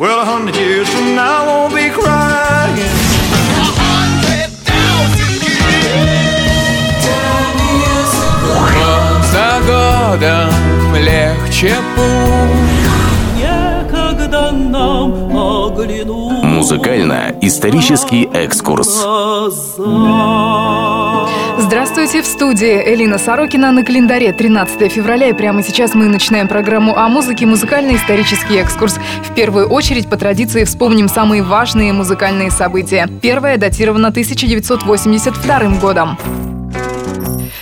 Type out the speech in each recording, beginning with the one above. Well, 100 years from now, I won't be crying. 100,000 years. Год за годом легче путь. Некогда нам оглянуть. Музыкально-исторический экскурс. Здравствуйте, в студии Элина Сорокина. На календаре 13 февраля, и прямо сейчас мы начинаем программу о музыке «Музыкально-исторический экскурс». В первую очередь, по традиции, вспомним самые важные музыкальные события. Первое датировано 1982 годом.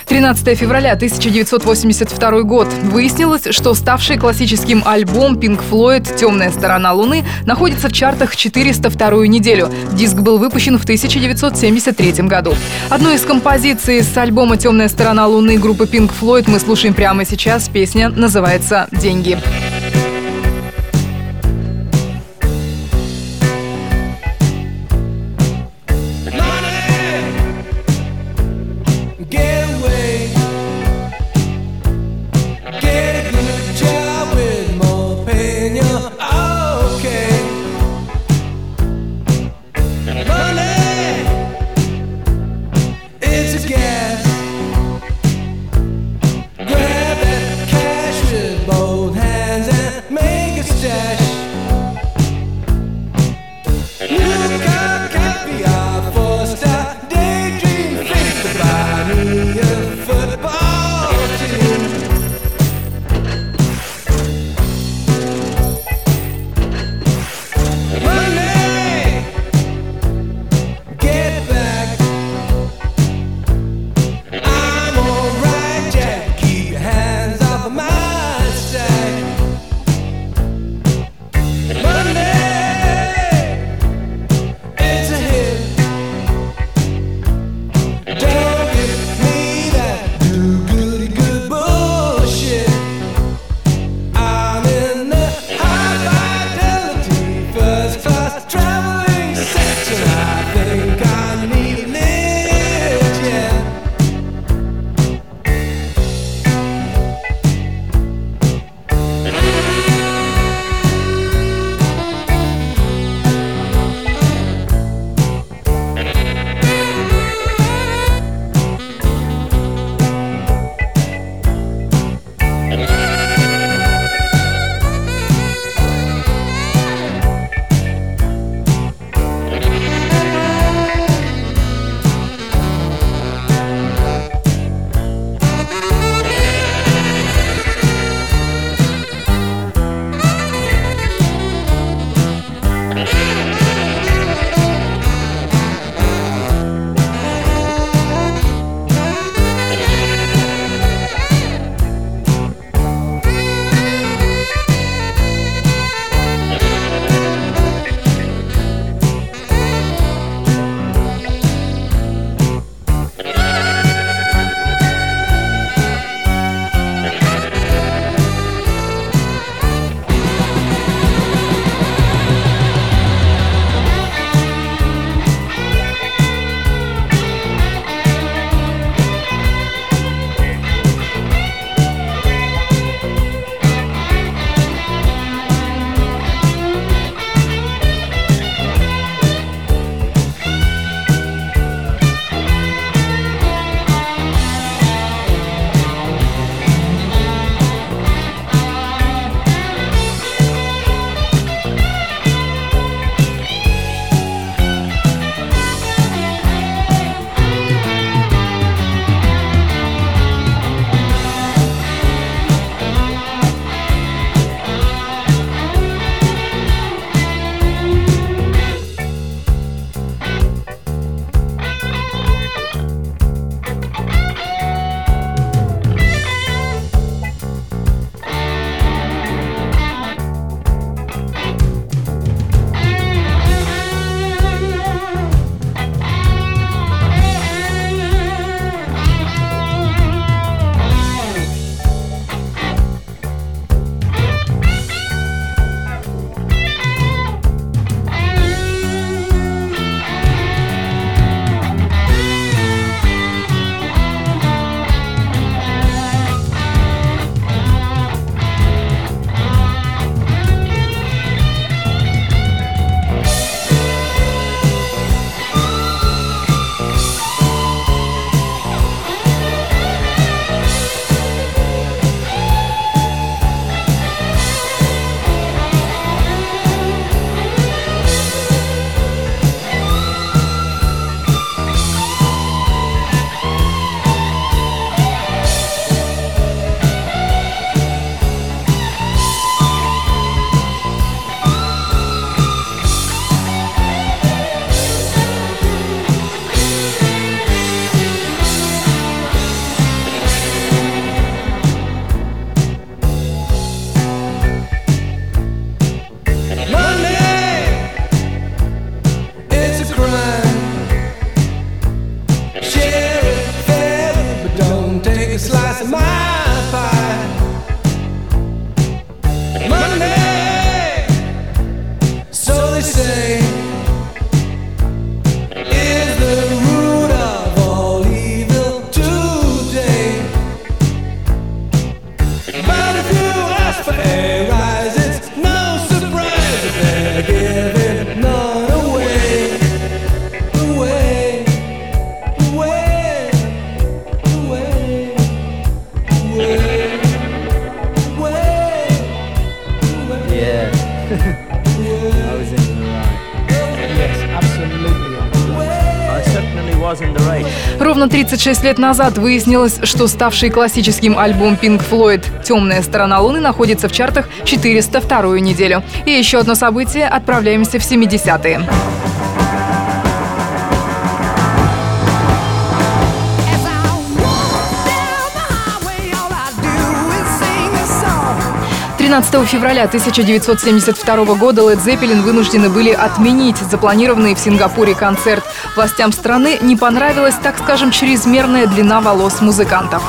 13 февраля 1982 год. Выяснилось, что ставший классическим альбом Pink Floyd «Темная сторона Луны» находится в чартах 402-ю неделю. Диск был выпущен в 1973 году. Одну из композиций с альбома «Темная сторона Луны» группы Pink Floyd мы слушаем прямо сейчас. Песня называется «Деньги». Grab that cash with both hands. Ровно 36 лет назад выяснилось, что ставший классическим альбом Pink Floyd «Темная сторона Луны» находится в чартах 402-ю неделю. И еще одно событие. Отправляемся в 70-е. С 12 февраля 1972 года Led Zeppelin вынуждены были отменить запланированный в Сингапуре концерт. Властям страны не понравилась, так скажем, чрезмерная длина волос музыкантов.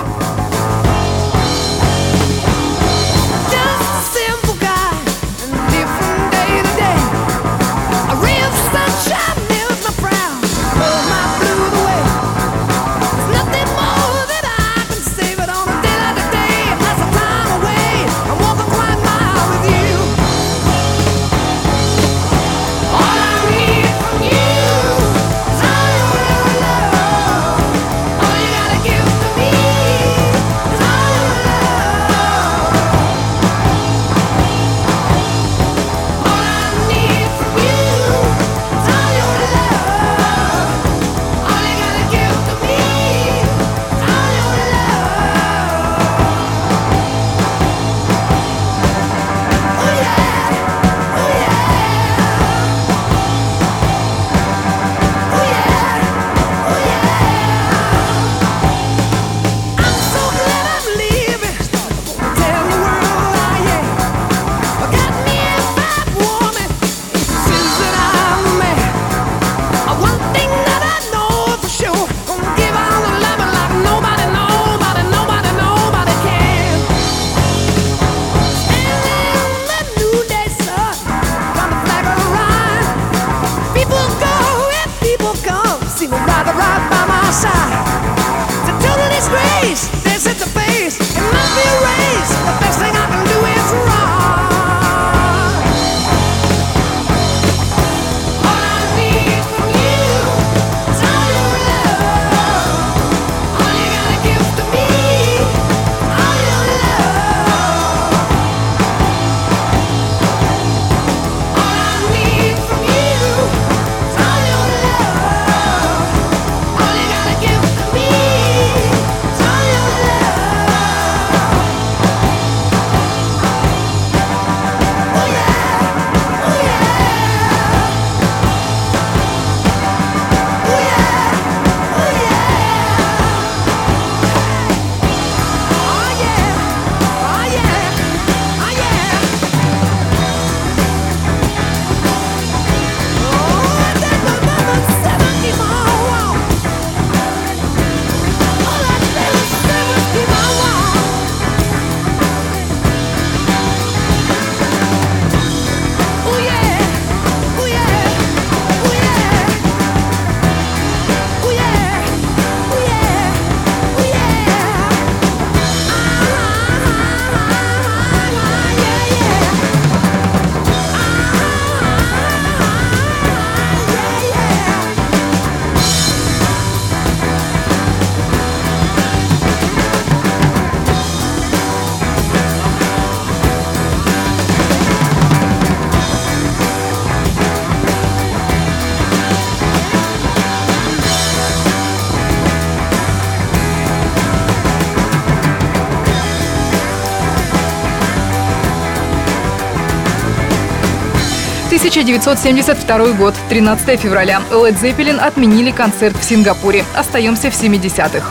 В 1972 год, 13 февраля, Led Zeppelin отменили концерт в Сингапуре. Остаемся в 70-х.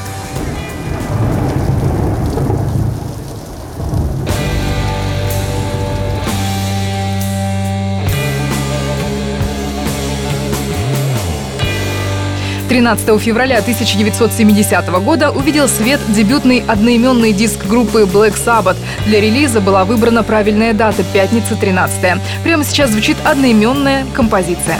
13 февраля 1970 года увидел свет дебютный одноименный диск группы Black Sabbath. Для релиза была выбрана правильная дата – пятница 13-е. Прямо сейчас звучит одноименная композиция.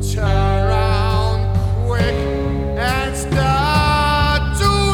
Turn around quick and start to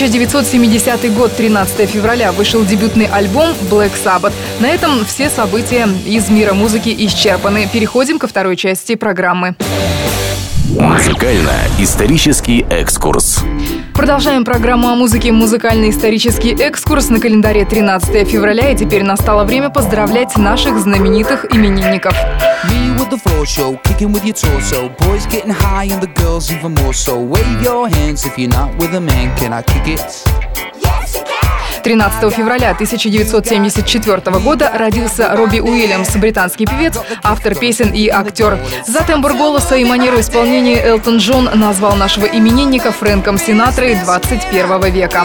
1970 год, 13 февраля, вышел дебютный альбом Black Sabbath. На этом все события из мира музыки исчерпаны. Переходим ко второй части программы. Музыкально-исторический экскурс. Продолжаем программу о музыке «Музыкально-исторический экскурс». На календаре 13 февраля, и теперь настало время поздравлять наших знаменитых именинников. Me 13 февраля 1974 года родился Робби Уильямс, британский певец, автор песен и актер. За тембр голоса и манеру исполнения Элтон Джон назвал нашего именинника Фрэнком Синатрой 21 века.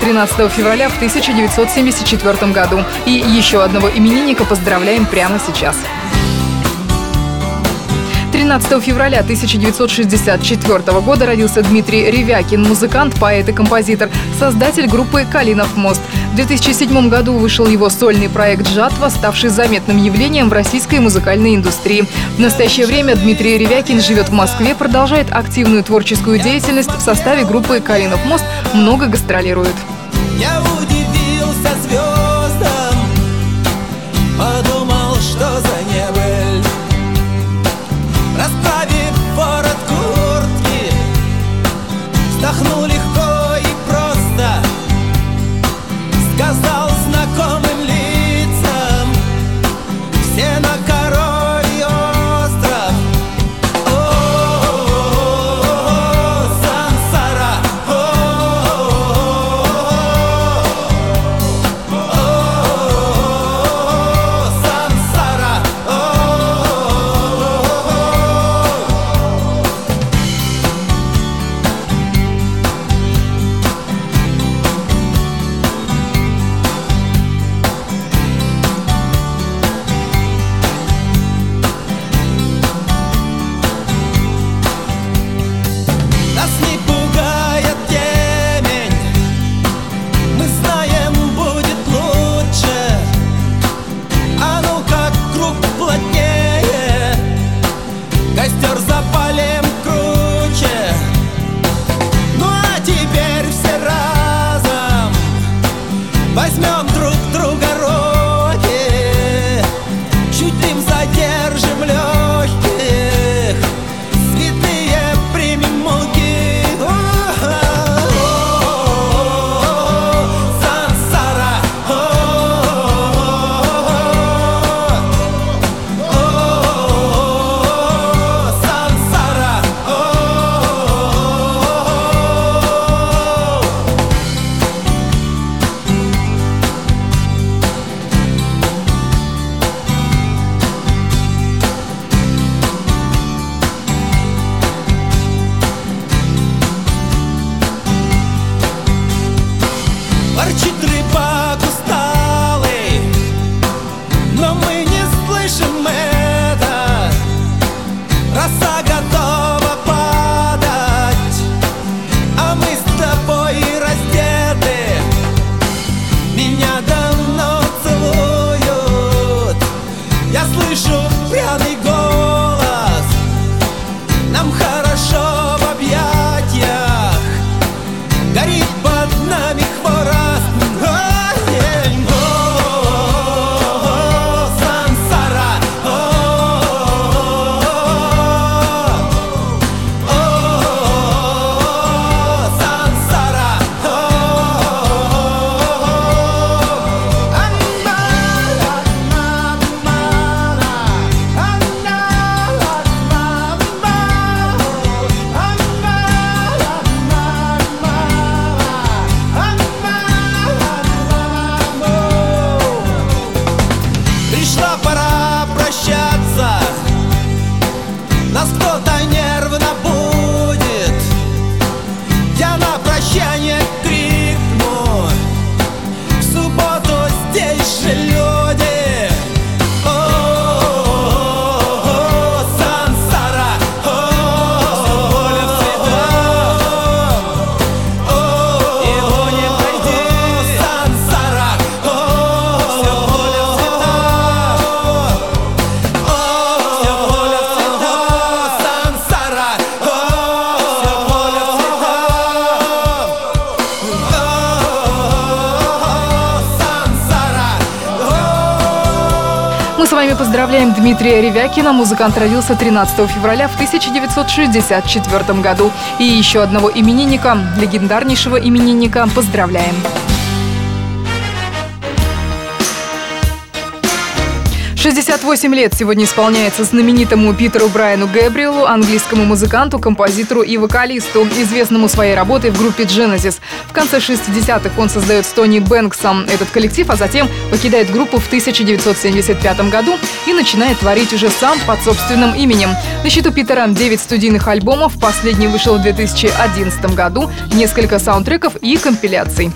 13 февраля в 1974 году. И еще одного именинника поздравляем прямо сейчас. 13 февраля 1964 года родился Дмитрий Ревякин, музыкант, поэт и композитор, создатель группы «Калинов мост». В 2007 году вышел его сольный проект «Жатва», ставший заметным явлением в российской музыкальной индустрии. В настоящее время Дмитрий Ревякин живет в Москве, продолжает активную творческую деятельность в составе группы «Калинов мост», много гастролирует. Я удивился звездам, подумал, что за небыль. Расправив ворот куртки, вздохнул легко и просто, сказал знакомым лицам: все на корове остро. возьмем друг друга роки, чуть дым задержим легких, святые примем муки. Поздравляем Дмитрия Ревякина. Музыкант родился 13 февраля в 1964 году. И еще одного именинника, легендарнейшего именинника, поздравляем. 68 лет сегодня исполняется знаменитому Питеру Брайану Гэбриэлу, английскому музыканту, композитору и вокалисту, известному своей работой в группе Genesis. В конце 60-х он создает с Тони Бэнксом этот коллектив, а затем покидает группу в 1975 году и начинает творить уже сам под собственным именем. На счету Питера 9 студийных альбомов, последний вышел в 2011 году, несколько саундтреков и компиляций.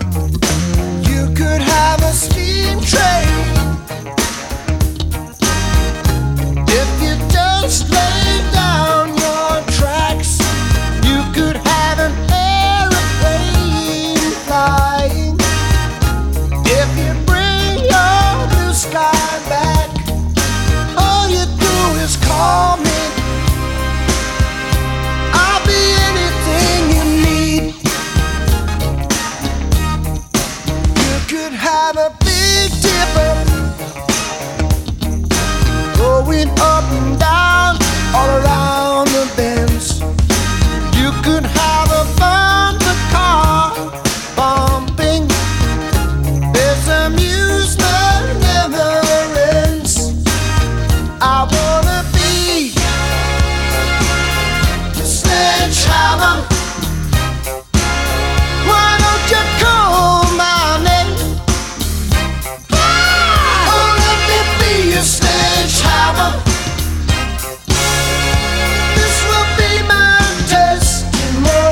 This will be my destiny.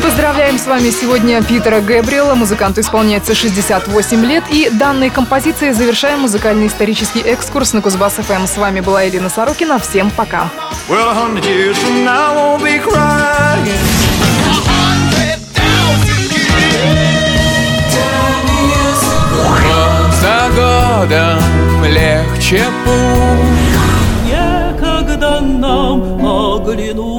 Мы поздравляем с вами сегодня Питера Гэбриэла. Музыканту исполняется 68 лет. И данной композицией завершаем музыкально-исторический экскурс на Кузбасс-ФМ. С вами была Элина Сорокина. Всем пока. За годом легче путь. Некогда нам оглянуть.